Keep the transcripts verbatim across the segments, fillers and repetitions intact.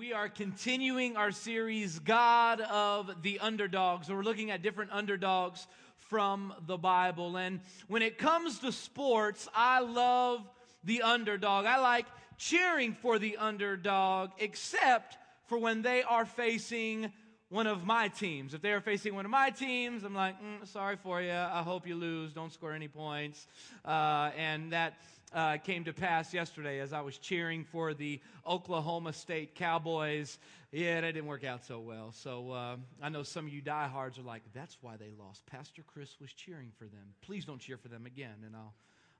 We are continuing our series, God of the Underdogs. So we're looking at different underdogs from the Bible. And when it comes to sports, I love the underdog. I like cheering for the underdog, except for when they are facing one of my teams. If they are facing one of my teams, I'm like, mm, sorry for you. I hope you lose. Don't score any points. Uh, and that uh, came to pass yesterday as I was cheering for the Oklahoma State Cowboys. Yeah, that didn't work out so well. So uh, I know some of you diehards are like, that's why they lost. Pastor Chris was cheering for them. Please don't cheer for them again, and I'll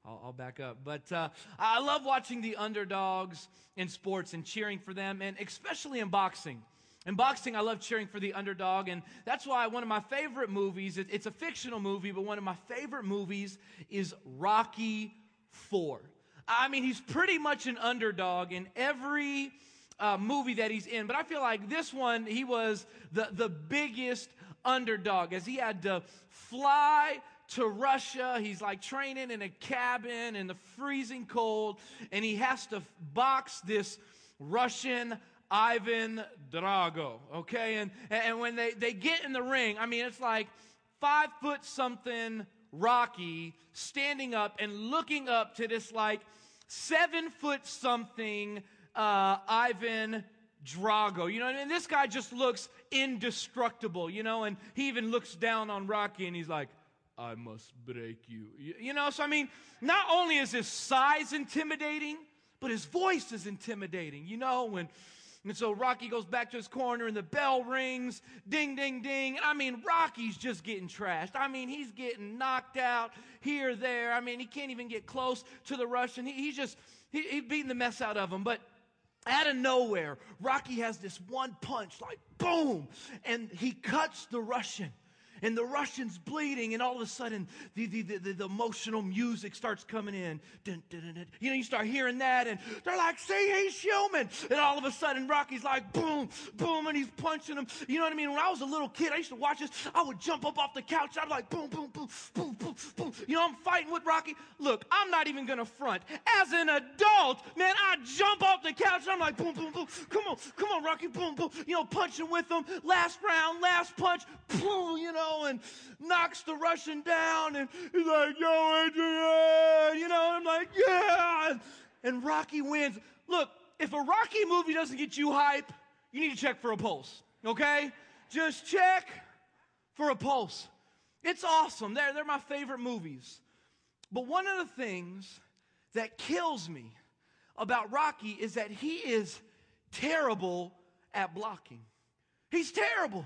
I'll, I'll back up. But uh, I love watching the underdogs in sports and cheering for them, and especially in boxing. In boxing, I love cheering for the underdog, and that's why one of my favorite movies, it, it's a fictional movie, but one of my favorite movies is Rocky Four. I mean, he's pretty much an underdog in every uh, movie that he's in, but I feel like this one, he was the, the biggest underdog, as he had to fly to Russia. He's like training in a cabin in the freezing cold, and he has to box this Russian Ivan Drago, okay? And and when they, they get in the ring, I mean, it's like five foot something Rocky standing up and looking up to this like seven foot something uh, Ivan Drago. You know what I mean? This guy just looks indestructible, you know? And he even looks down on Rocky and he's like, I must break you. You, you know, so I mean, not only is his size intimidating, but his voice is intimidating, you know? When... And so Rocky goes back to his corner, and the bell rings, ding, ding, ding. And I mean, Rocky's just getting trashed. I mean, he's getting knocked out here, there. I mean, he can't even get close to the Russian. He, he's just, he, he's beating the mess out of him. But out of nowhere, Rocky has this one punch, like boom, and he cuts the Russian. And the Russian's bleeding, and all of a sudden, the, the, the, the emotional music starts coming in. Dun, dun, dun, dun. You know, you start hearing that, and they're like, see, he's human. And all of a sudden, Rocky's like, boom, boom, and he's punching him. You know what I mean? When I was a little kid, I used to watch this. I would jump up off the couch. I'd be like, boom, boom, boom, boom, boom, boom. You know, I'm fighting with Rocky. Look, I'm not even going to front. As an adult, man, I jump off the couch, and I'm like, boom, boom, boom. Come on, come on, Rocky, boom, boom. You know, punching with him. Last round, last punch, boom, you know. And knocks the Russian down, and he's like, yo, Adrian, you know, and I'm like, yeah, and Rocky wins. Look, if a Rocky movie doesn't get you hype, you need to check for a pulse, okay? Just check for a pulse. It's awesome. They're, they're my favorite movies. But one of the things that kills me about Rocky is that he is terrible at blocking. He's terrible.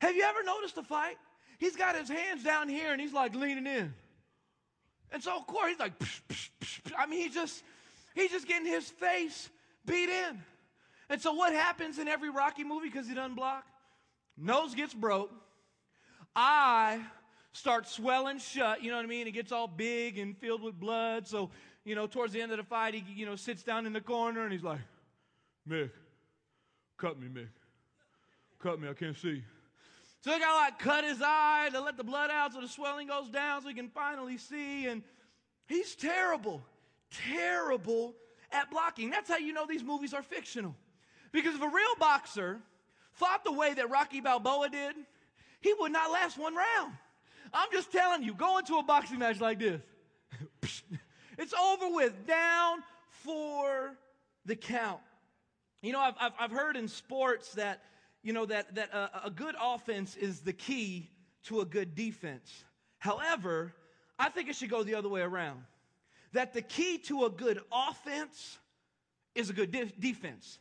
Have you ever noticed a fight? He's got his hands down here, and he's like leaning in. And so, of course, he's like, psh, psh, psh, psh. I mean, he's just, he's just getting his face beat in. And so what happens in every Rocky movie because he doesn't block? Nose gets broke. Eye starts swelling shut, you know what I mean? It gets all big and filled with blood. So, you know, towards the end of the fight, he, you know, sits down in the corner, and he's like, Mick, cut me, Mick. Cut me, I can't see. So they gotta like cut his eye to let the blood out so the swelling goes down so he can finally see. And he's terrible, terrible at blocking. That's how you know these movies are fictional. Because if a real boxer fought the way that Rocky Balboa did, he would not last one round. I'm just telling you, go into a boxing match like this. It's over with, down for the count. You know, I've, I've, I've heard in sports that You know, that, that uh, a good offense is the key to a good defense. However, I think it should go the other way around. That the key to a good offense is a good de- defense.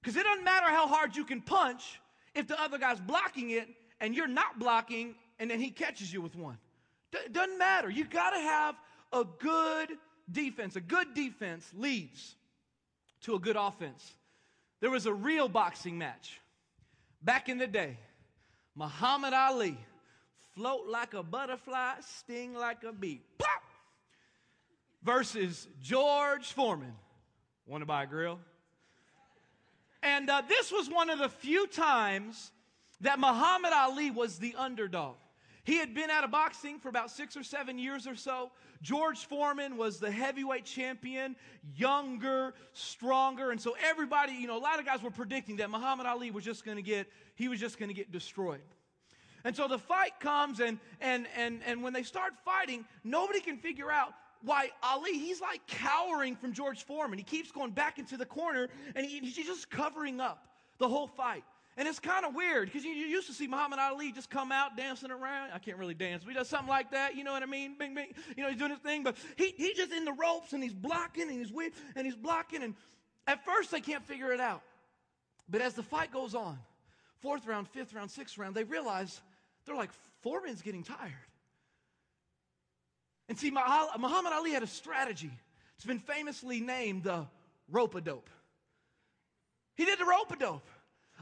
Because it doesn't matter how hard you can punch if the other guy's blocking it and you're not blocking and then he catches you with one. D- doesn't matter. You got to have a good defense. A good defense leads to a good offense. There was a real boxing match. Back in the day, Muhammad Ali, float like a butterfly, sting like a bee, pop, versus George Foreman. Want to buy a grill? And uh, this was one of the few times that Muhammad Ali was the underdog. He had been out of boxing for about six or seven years or so. George Foreman was the heavyweight champion, younger, stronger. And so everybody, you know, a lot of guys were predicting that Muhammad Ali was just going to get, he was just going to get destroyed. And so the fight comes, and, and, and, and when they start fighting, nobody can figure out why Ali, he's like cowering from George Foreman. He keeps going back into the corner, and he, he's just covering up the whole fight. And it's kind of weird, because you, you used to see Muhammad Ali just come out dancing around. I can't really dance, but he does something like that, you know what I mean? Bing, bing, you know, he's doing his thing, but he he's just in the ropes, and he's blocking, and he's weird, and he's blocking, and at first they can't figure it out. But as the fight goes on, fourth round, fifth round, sixth round, they realize, they're like, Foreman's getting tired. And see, Muhammad Ali had a strategy. It's been famously named the rope-a-dope. He did the rope-a-dope.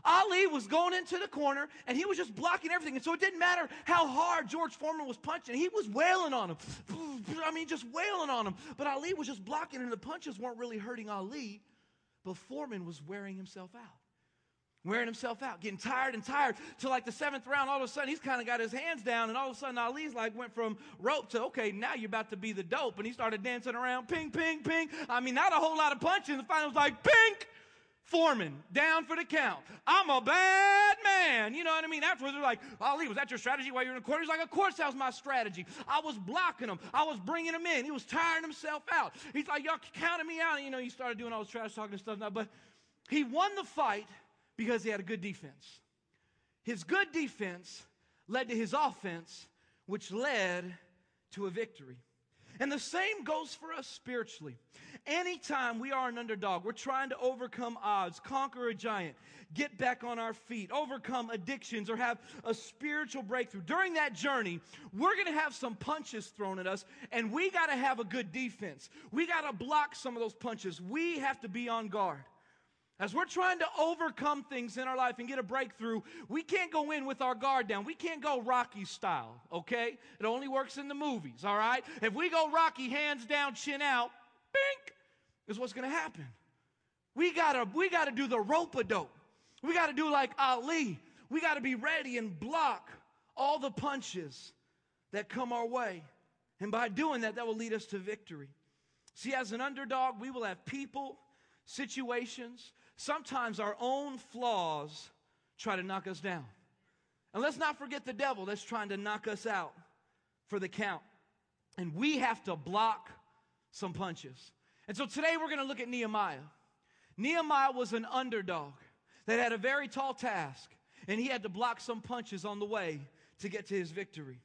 Ali was going into the corner, and he was just blocking everything. And so it didn't matter how hard George Foreman was punching. He was wailing on him. I mean, just wailing on him. But Ali was just blocking, and the punches weren't really hurting Ali. But Foreman was wearing himself out. Wearing himself out, getting tired and tired, till like the seventh round, all of a sudden, he's kind of got his hands down, and all of a sudden, Ali's like went from rope to, okay, now you're about to be the dope, and he started dancing around, ping, ping, ping. I mean, not a whole lot of punching. The final was like, pink, Foreman, down for the count. I'm a bad man. You know what I mean? Afterwards, they're like, Ali, was that your strategy while you were in the corner? He's like, of course that was my strategy. I was blocking him. I was bringing him in. He was tiring himself out. He's like, y'all counted me out. And, you know, he started doing all this trash talking and stuff. Now, but he won the fight, because he had a good defense. His good defense led to his offense, which led to a victory. And the same goes for us spiritually. Anytime we are an underdog, we're trying to overcome odds, conquer a giant, get back on our feet, overcome addictions, or have a spiritual breakthrough. During that journey, we're going to have some punches thrown at us, and we got to have a good defense. We got to block some of those punches. We have to be on guard. As we're trying to overcome things in our life and get a breakthrough, we can't go in with our guard down. We can't go Rocky style, okay? It only works in the movies, all right? If we go Rocky, hands down, chin out, bink, is what's going to happen. We gotta, we gotta do the rope-a-dope. We gotta do like Ali. We gotta be ready and block all the punches that come our way. And by doing that, that will lead us to victory. See, as an underdog, we will have people, situations, sometimes our own flaws try to knock us down. And let's not forget the devil that's trying to knock us out for the count. And we have to block some punches. And so today we're going to look at Nehemiah. Nehemiah was an underdog that had a very tall task, and he had to block some punches on the way to get to his victory.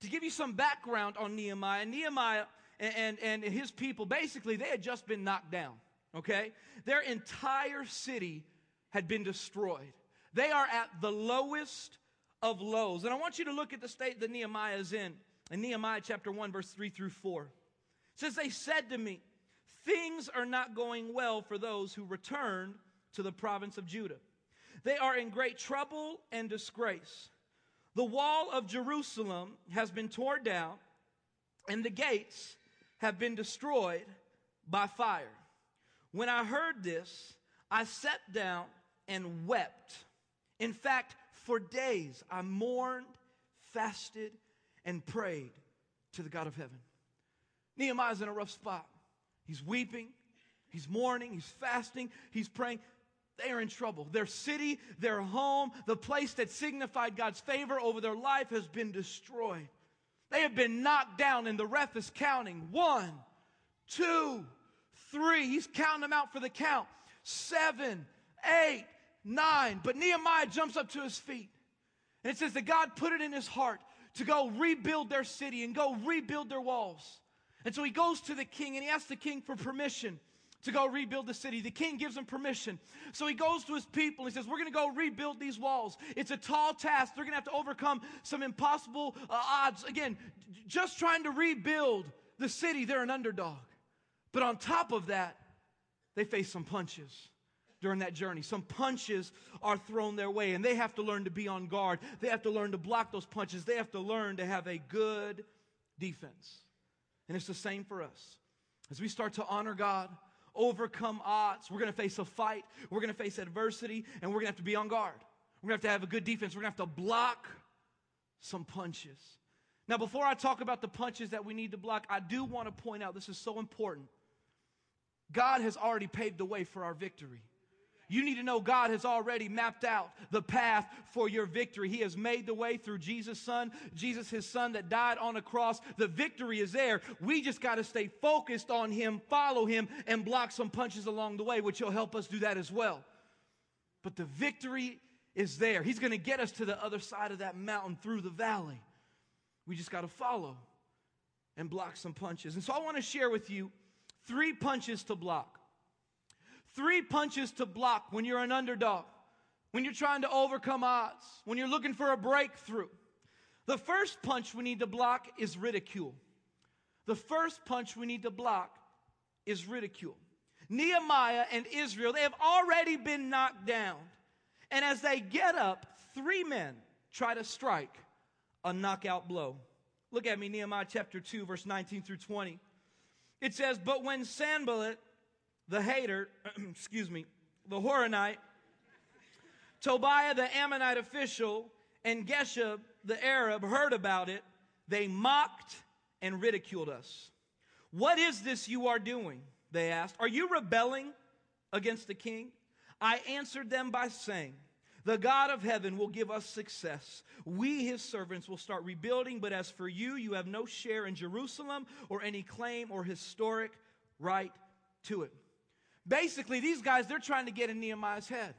To give you some background on Nehemiah, Nehemiah and, and, and his people, basically they had just been knocked down. Okay? Their entire city had been destroyed. They are at the lowest of lows. And I want you to look at the state that Nehemiah is in. In Nehemiah chapter one, verse three through four. It says, they said to me, things are not going well for those who return to the province of Judah. They are in great trouble and disgrace. The wall of Jerusalem has been torn down, and the gates have been destroyed by fire. When I heard this, I sat down and wept. In fact, for days I mourned, fasted, and prayed to the God of heaven. Nehemiah's in a rough spot. He's weeping, he's mourning, he's fasting, he's praying. They are in trouble. Their city, their home, the place that signified God's favor over their life has been destroyed. They have been knocked down, and the ref is counting. One, two, three, he's counting them out for the count. Seven, eight, nine. But Nehemiah jumps up to his feet. And it says that God put it in his heart to go rebuild their city and go rebuild their walls. And so he goes to the king and he asks the king for permission to go rebuild the city. The king gives him permission. So he goes to his people and he says, we're going to go rebuild these walls. It's a tall task. They're going to have to overcome some impossible uh, odds. Again, just trying to rebuild the city, they're an underdog. But on top of that, they face some punches during that journey. Some punches are thrown their way, and they have to learn to be on guard. They have to learn to block those punches. They have to learn to have a good defense. And it's the same for us. As we start to honor God, overcome odds, we're going to face a fight, we're going to face adversity, and we're going to have to be on guard. We're going to have to have a good defense. We're going to have to block some punches. Now, before I talk about the punches that we need to block, I do want to point out, this is so important, God has already paved the way for our victory. You need to know God has already mapped out the path for your victory. He has made the way through Jesus' son, Jesus, his son that died on a cross. The victory is there. We just got to stay focused on him, follow him, and block some punches along the way, which will help us do that as well. But the victory is there. He's going to get us to the other side of that mountain through the valley. We just got to follow and block some punches. And so I want to share with you three punches to block. Three punches to block when you're an underdog, when you're trying to overcome odds, when you're looking for a breakthrough. The first punch we need to block is ridicule. The first punch we need to block is ridicule. Nehemiah and Israel, they have already been knocked down. And as they get up, three men try to strike a knockout blow. Look at me, Nehemiah chapter two, verse nineteen through twenty. It says, but when Sanballat, the hater, excuse me, the Horonite, Tobiah, the Ammonite official, and Geshem, the Arab, heard about it, they mocked and ridiculed us. What is this you are doing? They asked. Are you rebelling against the king? I answered them by saying, the God of heaven will give us success. We, his servants, will start rebuilding, but as for you, you have no share in Jerusalem or any claim or historic right to it. Basically, these guys, they're trying to get in Nehemiah's head.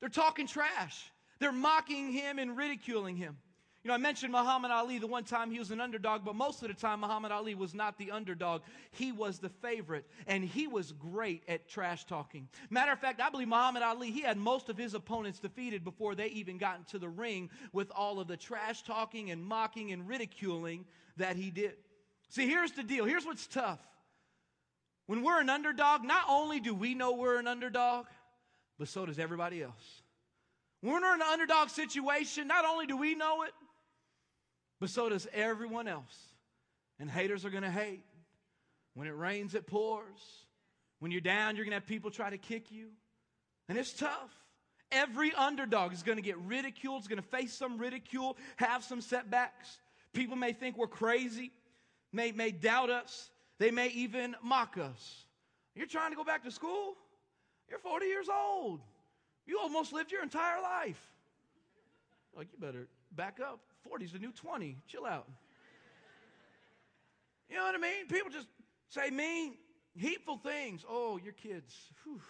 They're talking trash. They're mocking him and ridiculing him. You know, I mentioned Muhammad Ali the one time he was an underdog, but most of the time Muhammad Ali was not the underdog. He was the favorite, and he was great at trash talking. Matter of fact, I believe Muhammad Ali, he had most of his opponents defeated before they even got into the ring with all of the trash talking and mocking and ridiculing that he did. See, here's the deal. Here's what's tough. When we're an underdog, not only do we know we're an underdog, but so does everybody else. When we're in an underdog situation, not only do we know it, but so does everyone else. And haters are going to hate. When it rains, it pours. When you're down, you're going to have people try to kick you. And it's tough. Every underdog is going to get ridiculed, is going to face some ridicule, have some setbacks. People may think we're crazy, may, may doubt us. They may even mock us. You're trying to go back to school? You're forty years old. You almost lived your entire life. Like, you better back up. forty's the new twenty. Chill out. You know what I mean? People just say mean, hateful things. Oh, your kids. Whew.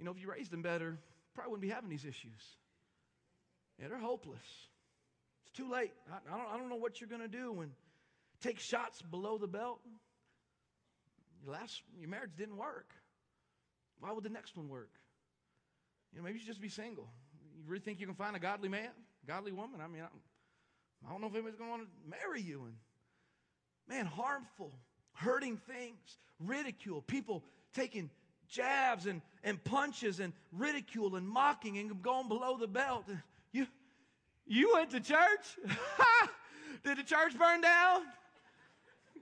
You know, if you raised them better, probably wouldn't be having these issues. Yeah, they're hopeless. It's too late. I, I, don't, I don't know what you're going to do when take shots below the belt. Your last, your marriage didn't work. Why would the next one work? You know, maybe you should just be single. You really think you can find a godly man, godly woman? I mean, I, I don't know if anybody's going to want to marry you. And man, harmful, hurting things, ridicule, people taking jabs and, and punches and ridicule and mocking and going below the belt. You, you went to church? Did the church burn down?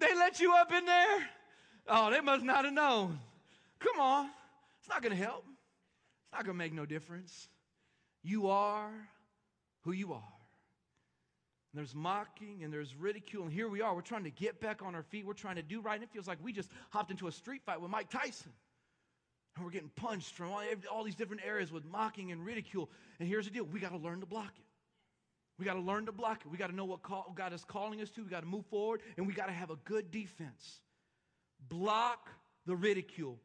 They let you up in there? Oh, they must not have known. Come on. It's not going to help. It's not going to make no difference. You are who you are. And there's mocking and there's ridicule. And here we are. We're trying to get back on our feet. We're trying to do right. And it feels like we just hopped into a street fight with Mike Tyson. And we're getting punched from all, all these different areas with mocking and ridicule. And here's the deal. We got to learn to block it. We got to learn to block it. We got to know what call, God is calling us to. We got to move forward, and we got to have a good defense. Block the ridicule.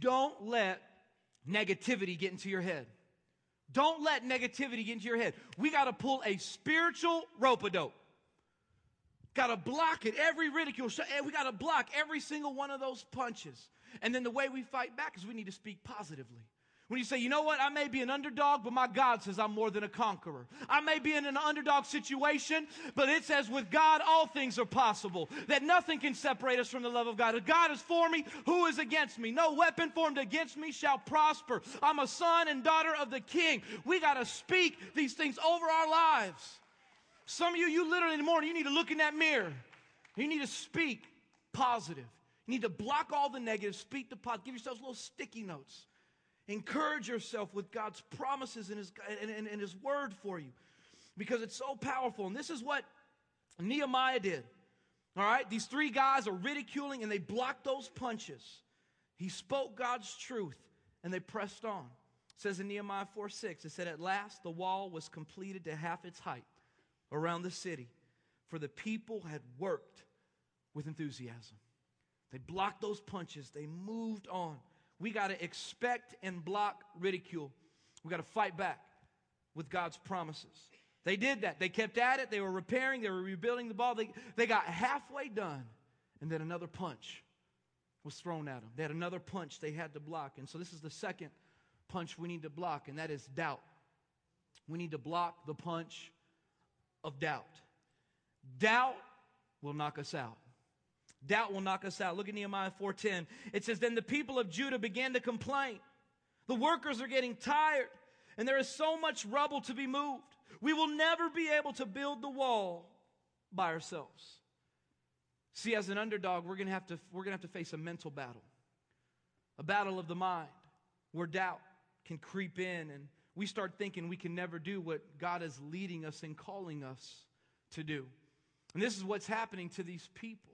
Don't let negativity get into your head. Don't let negativity get into your head. We got to pull a spiritual rope-a-dope. Got to block it. Every ridicule. We got to block every single one of those punches. And then the way we fight back is we need to speak positively. When you say, you know what, I may be an underdog, but my God says I'm more than a conqueror. I may be in an underdog situation, but it says with God all things are possible, that nothing can separate us from the love of God. If God is for me, who is against me? No weapon formed against me shall prosper. I'm a son and daughter of the King. We got to speak these things over our lives. Some of you, you literally in the morning, you need to look in that mirror. You need to speak positive. You need to block all the negative, speak the positive. Give yourselves little sticky notes. Encourage yourself with God's promises and his, and, and, and his word for you. because it's so powerful. And this is what Nehemiah did. All right, these three guys are ridiculing, and they blocked those punches. He spoke God's truth, and they pressed on. It says in Nehemiah four six, it said, "At last the wall was completed to half its height around the city, for the people had worked with enthusiasm." They blocked those punches. They moved on. We got to expect and block ridicule. We got to fight back with God's promises. They did that. They kept at it. They were repairing. They were rebuilding the wall. They, they got halfway done, and then another punch was thrown at them. They had another punch they had to block. And so this is the second punch we need to block, and that is doubt. We need to block the punch of doubt. Doubt will knock us out. Doubt will knock us out. Look at Nehemiah four ten. It says, "Then the people of Judah began to complain. The workers are getting tired, and there is so much rubble to be moved. We will never be able to build the wall by ourselves." See, as an underdog, we're going to have to we're going to have to face a mental battle, a battle of the mind, where doubt can creep in, and we start thinking we can never do what God is leading us and calling us to do. And this is what's happening to these people.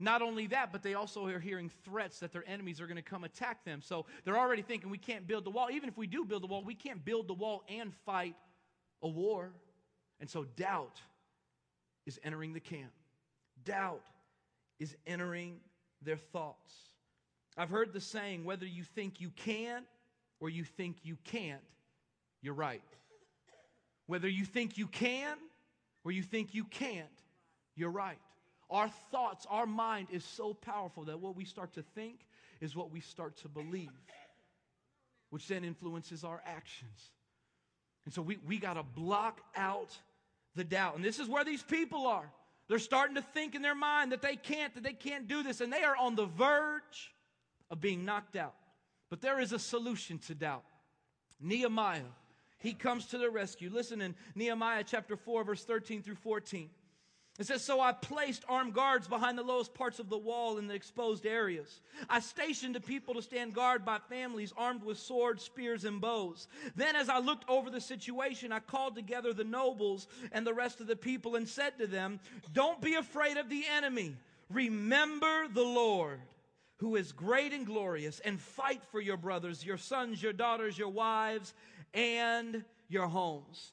Not only that, but they also are hearing threats that their enemies are going to come attack them. So they're already thinking, we can't build the wall. Even if we do build the wall, we can't build the wall and fight a war. And so doubt is entering the camp. Doubt is entering their thoughts. I've heard the saying, whether you think you can or you think you can't, you're right. Whether you think you can or you think you can't, you're right. Our thoughts, our mind is so powerful that what we start to think is what we start to believe, which then influences our actions. And so we, we got to block out the doubt. And this is where these people are. They're starting to think in their mind that they can't, that they can't do this. And they are on the verge of being knocked out. But there is a solution to doubt. Nehemiah, he comes to the rescue. Listen in Nehemiah chapter four, verse thirteen through fourteen. It says, "So I placed armed guards behind the lowest parts of the wall in the exposed areas. I stationed the people to stand guard by families armed with swords, spears, and bows. Then as I looked over the situation, I called together the nobles and the rest of the people and said to them, 'Don't be afraid of the enemy. Remember the Lord, who is great and glorious, and fight for your brothers, your sons, your daughters, your wives, and your homes.'"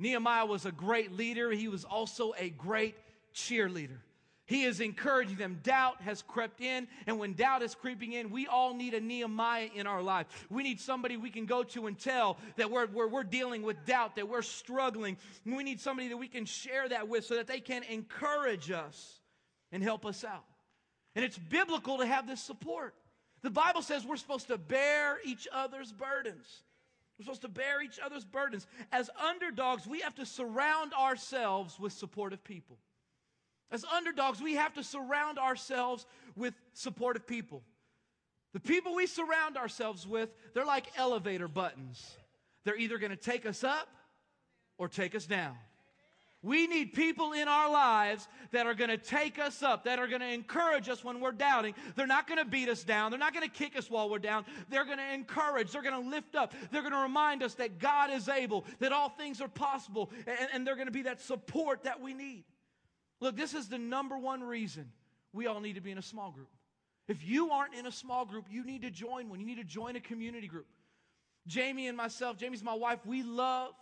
Nehemiah was a great leader. He was also a great cheerleader. He is encouraging them. Doubt has crept in, and when doubt is creeping in, we all need a Nehemiah in our life. We need somebody we can go to and tell that we're, we're, we're dealing with doubt, that we're struggling. We need somebody that we can share that with so that they can encourage us and help us out. And it's biblical to have this support. The Bible says we're supposed to bear each other's burdens. We're supposed to bear each other's burdens. As underdogs, we have to surround ourselves with supportive people. As underdogs, we have to surround ourselves with supportive people. The people we surround ourselves with, they're like elevator buttons. They're either going to take us up or take us down. We need people in our lives that are going to take us up, that are going to encourage us when we're doubting. They're not going to beat us down. They're not going to kick us while we're down. They're going to encourage. They're going to lift up. They're going to remind us that God is able, that all things are possible, and, and they're going to be that support that we need. Look, this is the number one reason we all need to be in a small group. If you aren't in a small group, you need to join one. You need to join a community group. Jamie and myself, Jamie's my wife, we love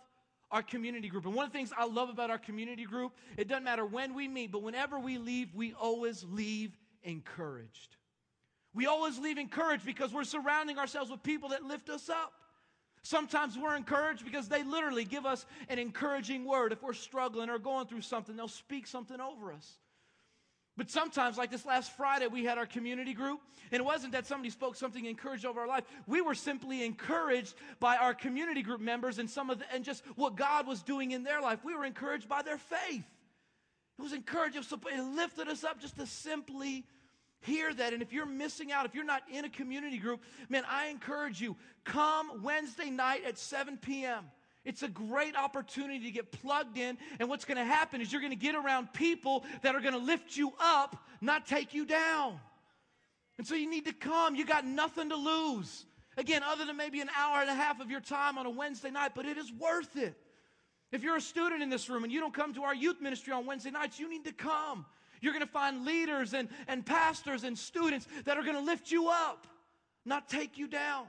our community group. And one of the things I love about our community group, it doesn't matter when we meet, but whenever we leave, we always leave encouraged. We always leave encouraged because we're surrounding ourselves with people that lift us up. Sometimes we're encouraged because they literally give us an encouraging word. If we're struggling or going through something, they'll speak something over us. But sometimes, like this last Friday, we had our community group, and it wasn't that somebody spoke something encouraging over our life. We were simply encouraged by our community group members and some of the, and just what God was doing in their life. We were encouraged by their faith. It was encouraging. It lifted us up just to simply hear that. And if you're missing out, if you're not in a community group, man, I encourage you, come Wednesday night at seven p.m. It's a great opportunity to get plugged in, and what's going to happen is you're going to get around people that are going to lift you up, not take you down. And so you need to come. You got nothing to lose. Again, other than maybe an hour and a half of your time on a Wednesday night, but it is worth it. If you're a student in this room and you don't come to our youth ministry on Wednesday nights, you need to come. You're going to find leaders and, and pastors and students that are going to lift you up, not take you down.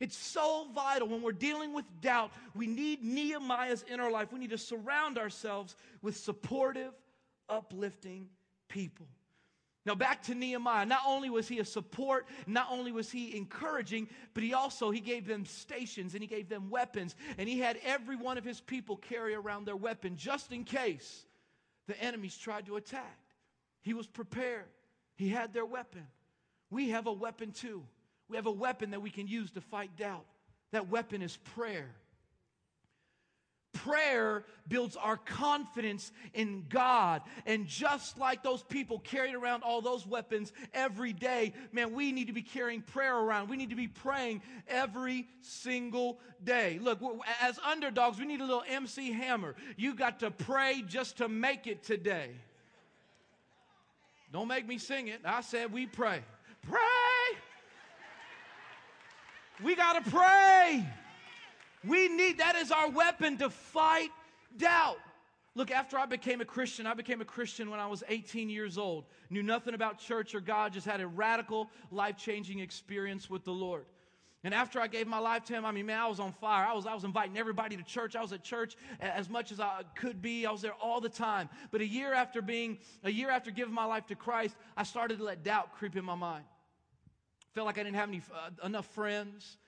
It's so vital when we're dealing with doubt. We need Nehemiahs in our life. We need to surround ourselves with supportive, uplifting people. Now back to Nehemiah. Not only was he a support, not only was he encouraging, but he also, he gave them stations and he gave them weapons. And he had every one of his people carry around their weapon just in case the enemies tried to attack. He was prepared. He had their weapon. We have a weapon too. We have a weapon that we can use to fight doubt. That weapon is prayer. Prayer builds our confidence in God. And just like those people carried around all those weapons every day, man, we need to be carrying prayer around. We need to be praying every single day. Look, as underdogs, we need a little M C Hammer. You got to pray just to make it today. Don't make me sing it. I said we pray. Pray! We got to pray. We need, that is our weapon to fight doubt. Look, after I became a Christian, I became a Christian when I was eighteen years old. Knew nothing about church or God, just had a radical, life-changing experience with the Lord. And after I gave my life to Him, I mean, man, I was on fire. I was, I was inviting everybody to church. I was at church as much as I could be. I was there all the time. But a year after being, a year after giving my life to Christ, I started to let doubt creep in my mind. Felt like I didn't have any uh, enough friends.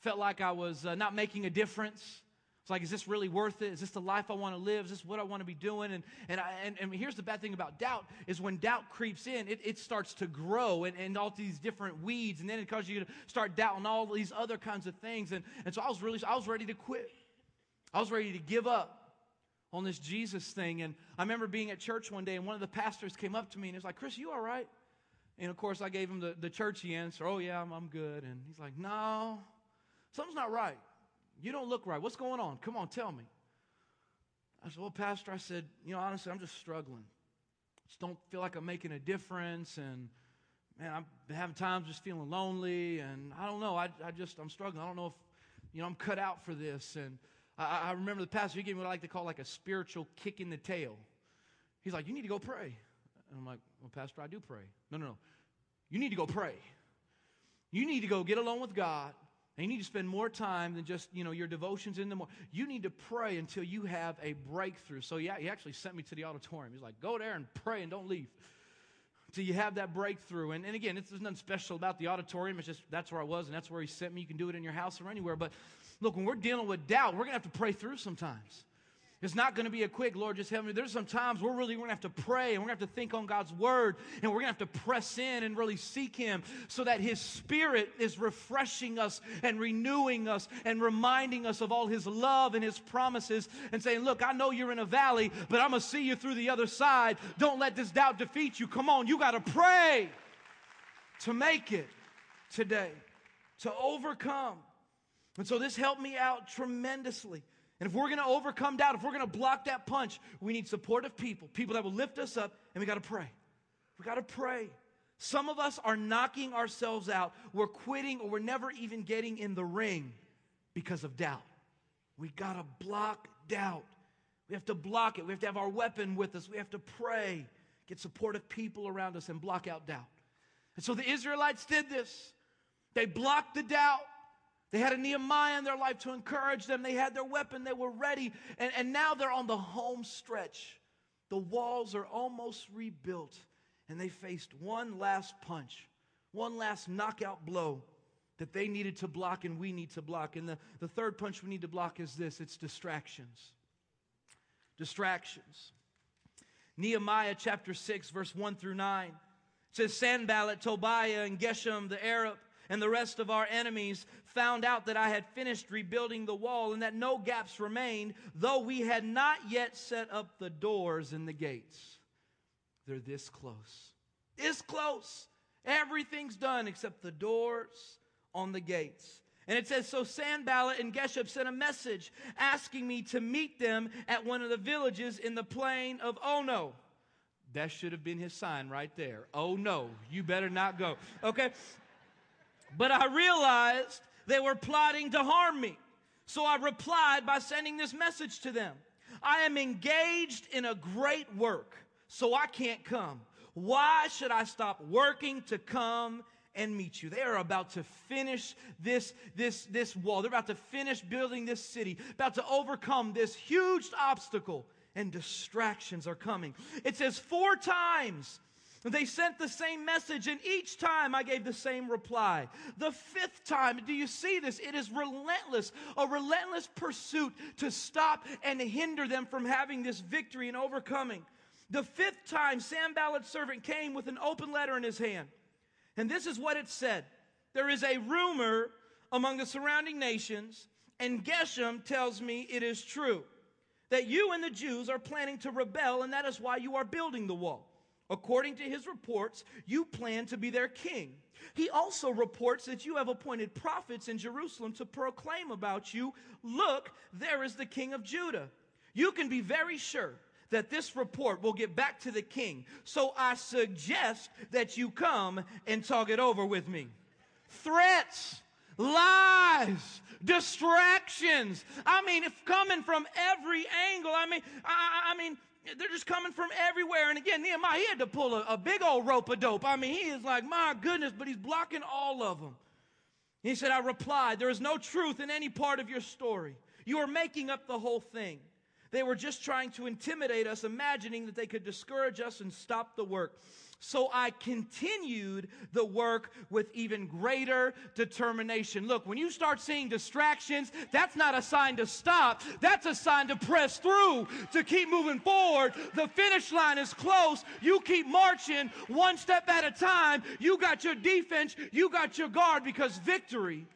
Felt like I was uh, not making a difference. It's like, is this really worth it? Is this the life I want to live? Is this what I want to be doing? And and, I, and and here's the bad thing about doubt is when doubt creeps in, it, it starts to grow and, and all these different weeds, and then it causes you to start doubting all these other kinds of things. And and so I was really I was ready to quit. I was ready to give up on this Jesus thing. And I remember being at church one day, and one of the pastors came up to me and he was like, "Chris, you all right?" And of course I gave him the, the churchy answer. "Oh yeah, I'm, I'm good." And he's like, "No. Something's not right. You don't look right. What's going on? Come on, tell me." I said, "Well, Pastor," I said, "you know, honestly, I'm just struggling. Just don't feel like I'm making a difference. And, man, I'm having times just feeling lonely. And I don't know. I, I just, I'm struggling. I don't know if, you know, I'm cut out for this." And I, I remember the pastor, he gave me what I like to call like a spiritual kick in the tail. He's like, "You need to go pray." And I'm like, "Well, Pastor, I do pray." "No, no, no. You need to go pray. You need to go get alone with God. And you need to spend more time than just, you know, your devotions in the morning. You need to pray until you have a breakthrough." So yeah, he actually sent me to the auditorium. He's like, "Go there and pray and don't leave until you have that breakthrough." And, and again, it's, there's nothing special about the auditorium. It's just that's where I was and that's where he sent me. You can do it in your house or anywhere. But look, when we're dealing with doubt, we're going to have to pray through sometimes. It's not going to be a quick, "Lord, just help me." There's some times we're really going to have to pray and we're going to have to think on God's word and we're going to have to press in and really seek Him so that His Spirit is refreshing us and renewing us and reminding us of all His love and His promises and saying, "Look, I know you're in a valley, but I'm going to see you through the other side. Don't let this doubt defeat you. Come on, you got to pray to make it today, to overcome." And so this helped me out tremendously. And if we're going to overcome doubt, if we're going to block that punch, we need supportive people, people that will lift us up, and we got to pray. We got to pray. Some of us are knocking ourselves out. We're quitting or we're never even getting in the ring because of doubt. We got to block doubt. We have to block it. We have to have our weapon with us. We have to pray, get supportive people around us, and block out doubt. And so the Israelites did this. They blocked the doubt. They had a Nehemiah in their life to encourage them. They had their weapon. They were ready. And, and now they're on the home stretch. The walls are almost rebuilt. And they faced one last punch, one last knockout blow that they needed to block and we need to block. And the, the third punch we need to block is this. It's distractions. Distractions. Nehemiah chapter six, verse one through nine. It says, "Sanballat, Tobiah, and Geshem the Arab, and the rest of our enemies found out that I had finished rebuilding the wall and that no gaps remained, though we had not yet set up the doors and the gates." They're this close. This close. Everything's done except the doors on the gates. And it says, "So Sanballat and Geshem sent a message asking me to meet them at one of the villages in the plain of Ono." That should have been his sign right there. "Oh no, you better not go." Okay? "But I realized they were plotting to harm me. So I replied by sending this message to them. I am engaged in a great work, so I can't come. Why should I stop working to come and meet you? They are about to finish this, this, this wall. They're about to finish building this city, about to overcome this huge obstacle, and distractions are coming. It says four times they sent the same message, and each time I gave the same reply. The fifth time, do you see this? It is relentless, a relentless pursuit to stop and hinder them from having this victory and overcoming. The fifth time, Sanballat's servant came with an open letter in his hand. And this is what it said. There is a rumor among the surrounding nations, and Geshem tells me it is true, that you and the Jews are planning to rebel, and that is why you are building the wall. According to his reports, you plan to be their king. He also reports that you have appointed prophets in Jerusalem to proclaim about you, "Look, there is the king of Judah." You can be very sure that this report will get back to the king. So I suggest that you come and talk it over with me. Threats, lies, distractions. I mean, it's coming from every angle. I mean, I, I mean, they're just coming from everywhere. And again, Nehemiah, he had to pull a, a big old rope-a-dope. I mean, he is like, my goodness, but he's blocking all of them. He said, I replied, there is no truth in any part of your story. You are making up the whole thing. They were just trying to intimidate us, imagining that they could discourage us and stop the work. So I continued the work with even greater determination. Look, when you start seeing distractions, that's not a sign to stop. That's a sign to press through, to keep moving forward. The finish line is close. You keep marching one step at a time. You got your defense. You got your guard, because victory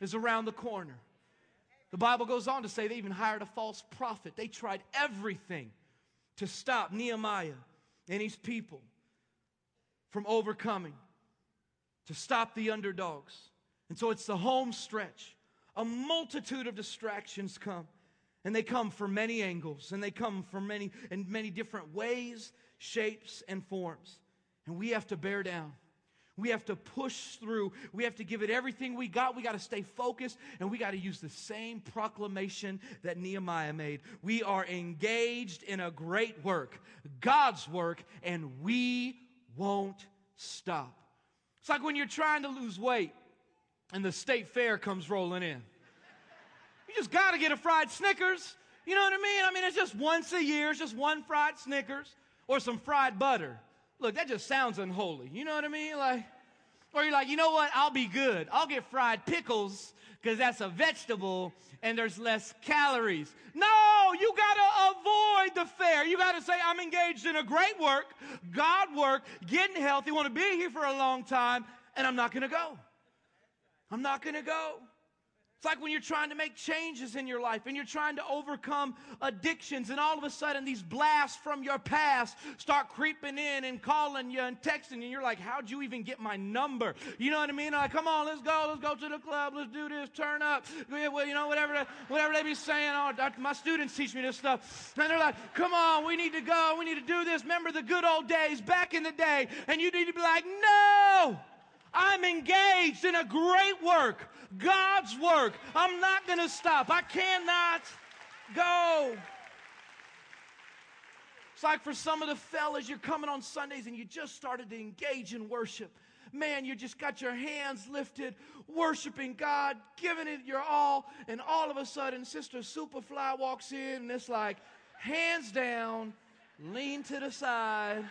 is around the corner. The Bible goes on to say they even hired a false prophet. They tried everything to stop Nehemiah and his people from overcoming, to stop the underdogs. And so it's the home stretch. A multitude of distractions come, and they come from many angles, and they come from many in many different ways, shapes, and forms. And we have to bear down. We have to push through. We have to give it everything we got. We got to stay focused, and we got to use the same proclamation that Nehemiah made. We are engaged in a great work, God's work, and we won't stop. It's like when you're trying to lose weight and the state fair comes rolling in. You just got to get a fried Snickers. You know what I mean? I mean, it's just once a year. It's just one fried Snickers or some fried butter. Look, that just sounds unholy. You know what I mean? Like, or you're like, you know what? I'll be good. I'll get fried pickles because that's a vegetable and there's less calories. No, you got to avoid the fair. You got to say, I'm engaged in a great work, God work, getting healthy, want to be here for a long time, and I'm not going to go. I'm not going to go. It's like when you're trying to make changes in your life and you're trying to overcome addictions, and all of a sudden these blasts from your past start creeping in and calling you and texting you, and you're like, how'd you even get my number? You know what I mean? Like, come on, let's go. Let's go to the club. Let's do this. Turn up. You know, whatever, whatever they be saying. Oh, my students teach me this stuff. And they're like, come on, we need to go. We need to do this. Remember the good old days back in the day. And you need to be like, no. I'm engaged in a great work, God's work. I'm not going to stop. I cannot go. It's like for some of the fellas, you're coming on Sundays and you just started to engage in worship. Man, you just got your hands lifted, worshiping God, giving it your all. And all of a sudden, Sister Superfly walks in, and it's like, hands down, lean to the side.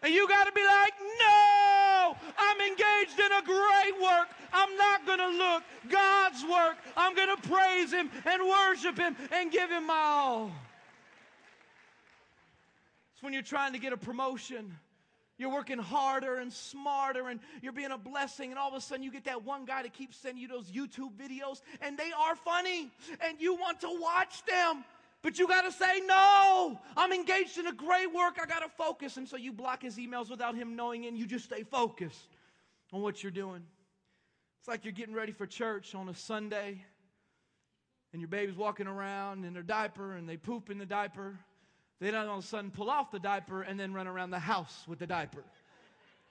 And you got to be like, no, I'm engaged in a great work. I'm not going to look. God's work. I'm going to praise him and worship him and give him my all. It's when you're trying to get a promotion. You're working harder and smarter, and you're being a blessing, and all of a sudden you get that one guy that keeps sending you those YouTube videos, and they are funny, and you want to watch them. But you got to say, no, I'm engaged in a great work. I got to focus. And so you block his emails without him knowing, and you just stay focused on what you're doing. It's like you're getting ready for church on a Sunday, and your baby's walking around in their diaper, and they poop in the diaper. They don't all of a sudden pull off the diaper and then run around the house with the diaper.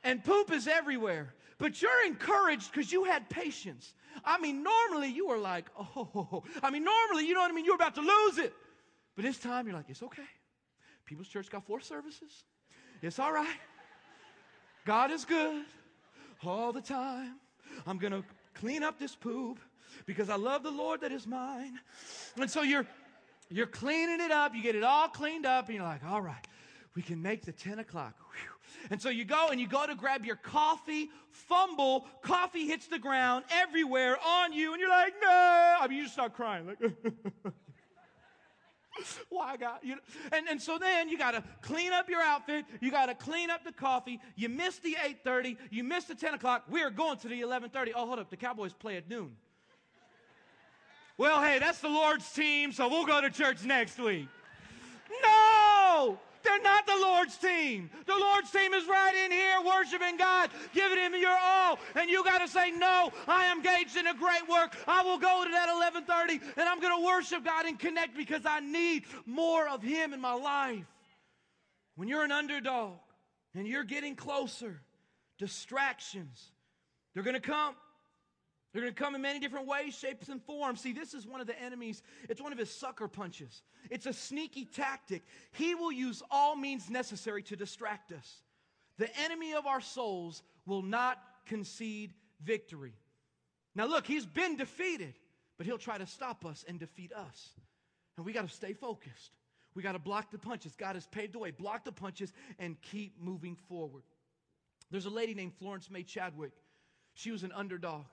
and poop is everywhere. But you're encouraged because you had patience. I mean, normally you are like, oh, I mean, normally, you know what I mean? You're about to lose it. But this time you're like, it's okay. People's Church got four services. It's all right. God is good all the time. I'm going to clean up this poop because I love the Lord that is mine. And so you're, you're cleaning it up. You get it all cleaned up, and you're like, all right, we can make the ten o'clock. Whew. And so you go and you go to grab your coffee, fumble, coffee hits the ground everywhere on you, and you're like, no. I mean, you just start crying. Like, why, God? You know? And and so then you got to clean up your outfit. You got to clean up the coffee. You missed the eight thirty. You missed the ten o'clock. We are going to the eleven thirty. Oh, hold up. The Cowboys play at noon. Well, hey, that's the Lord's team, so we'll go to church next week. No! They're not the Lord's team. The Lord's team is right in here worshiping God, giving Him your all. And you got to say, no, I am engaged in a great work. I will go to that eleven thirty, and I'm going to worship God and connect because I need more of Him in my life. When you're an underdog and you're getting closer, distractions, they're going to come. They're going to come in many different ways, shapes, and forms. See, this is one of the enemies. It's one of his sucker punches. It's a sneaky tactic. He will use all means necessary to distract us. The enemy of our souls will not concede victory. Now, look, he's been defeated, but he'll try to stop us and defeat us. And we got to stay focused. We got to block the punches. God has paved the way. Block the punches and keep moving forward. There's a lady named Florence Mae Chadwick. She was an underdog.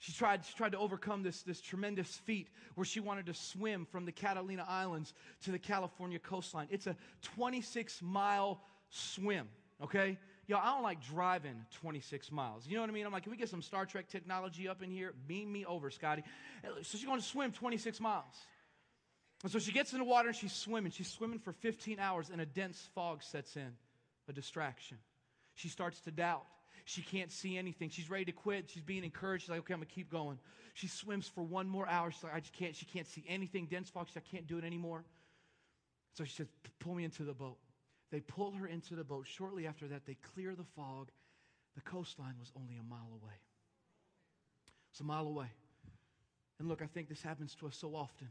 She tried, she tried to overcome this, this tremendous feat where she wanted to swim from the Catalina Islands to the California coastline. It's a twenty-six mile swim, okay? Y'all, I don't like driving twenty-six miles. You know what I mean? I'm like, can we get some Star Trek technology up in here? Beam me over, Scotty. So she's going to swim twenty-six miles. And so she gets in the water and she's swimming. She's swimming for fifteen hours and a dense fog sets in, a distraction. She starts to doubt. She can't see anything. She's ready to quit. She's being encouraged. She's like, okay, I'm going to keep going. She swims for one more hour. She's like, I just can't. She can't see anything. Dense fog. She's like, I can't do it anymore. So she says, pull me into the boat. They pull her into the boat. Shortly after that, they clear the fog. The coastline was only a mile away. It's a mile away. And look, I think this happens to us so often.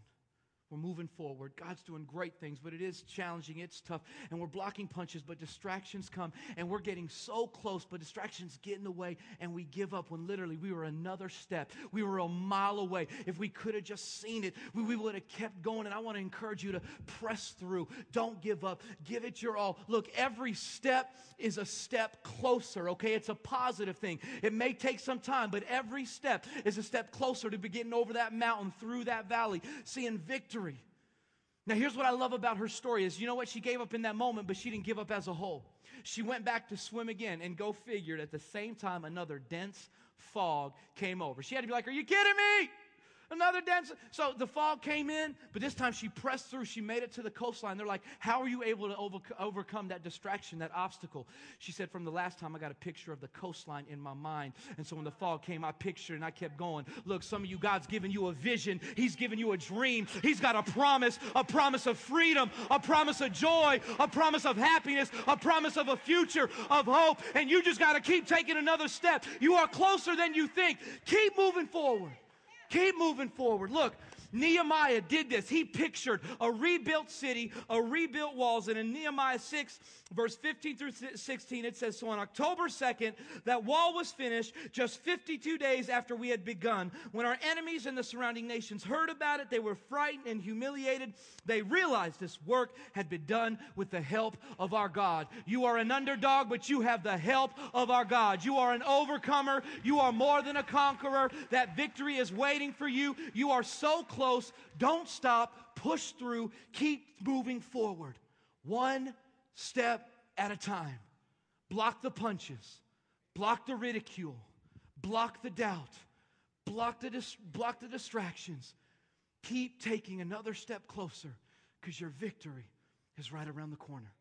We're moving forward. God's doing great things, but it is challenging. It's tough, and we're blocking punches, but distractions come, and we're getting so close, but distractions get in the way, and we give up when literally we were another step. We were a mile away. If we could have just seen it, we, we would have kept going, and I want to encourage you to press through. Don't give up. Give it your all. Look, every step is a step closer, okay? It's a positive thing. It may take some time, but every step is a step closer to getting over that mountain, through that valley, seeing victory. Now, here's what I love about her story is, you know what? She gave up in that moment, but she didn't give up as a whole. She went back to swim again, and go figured at the same time, another dense fog came over. She had to be like, are you kidding me? Another dense. So the fog came in, but this time she pressed through. She made it to the coastline. They're like, how are you able to over- overcome that distraction, that obstacle? She said, from the last time I got a picture of the coastline in my mind. And so when the fog came, I pictured and I kept going. Look, some of you, God's given you a vision. He's given you a dream. He's got a promise, a promise of freedom, a promise of joy, a promise of happiness, a promise of a future of hope. And you just got to keep taking another step. You are closer than you think. Keep moving forward. Keep moving forward. Look, Nehemiah did this. He pictured a rebuilt city, a rebuilt walls. And in Nehemiah six, verse fifteen through sixteen, it says, so on October second, that wall was finished just fifty-two days after we had begun. When our enemies and the surrounding nations heard about it, they were frightened and humiliated. They realized this work had been done with the help of our God. You are an underdog, but you have the help of our God. You are an overcomer. You are more than a conqueror. That victory is waiting for you. You are so close. Close. Don't stop. Push through. Keep moving forward. One step at a time. Block the punches. Block the ridicule. Block the doubt. Block the, dis- block the distractions. Keep taking another step closer because your victory is right around the corner.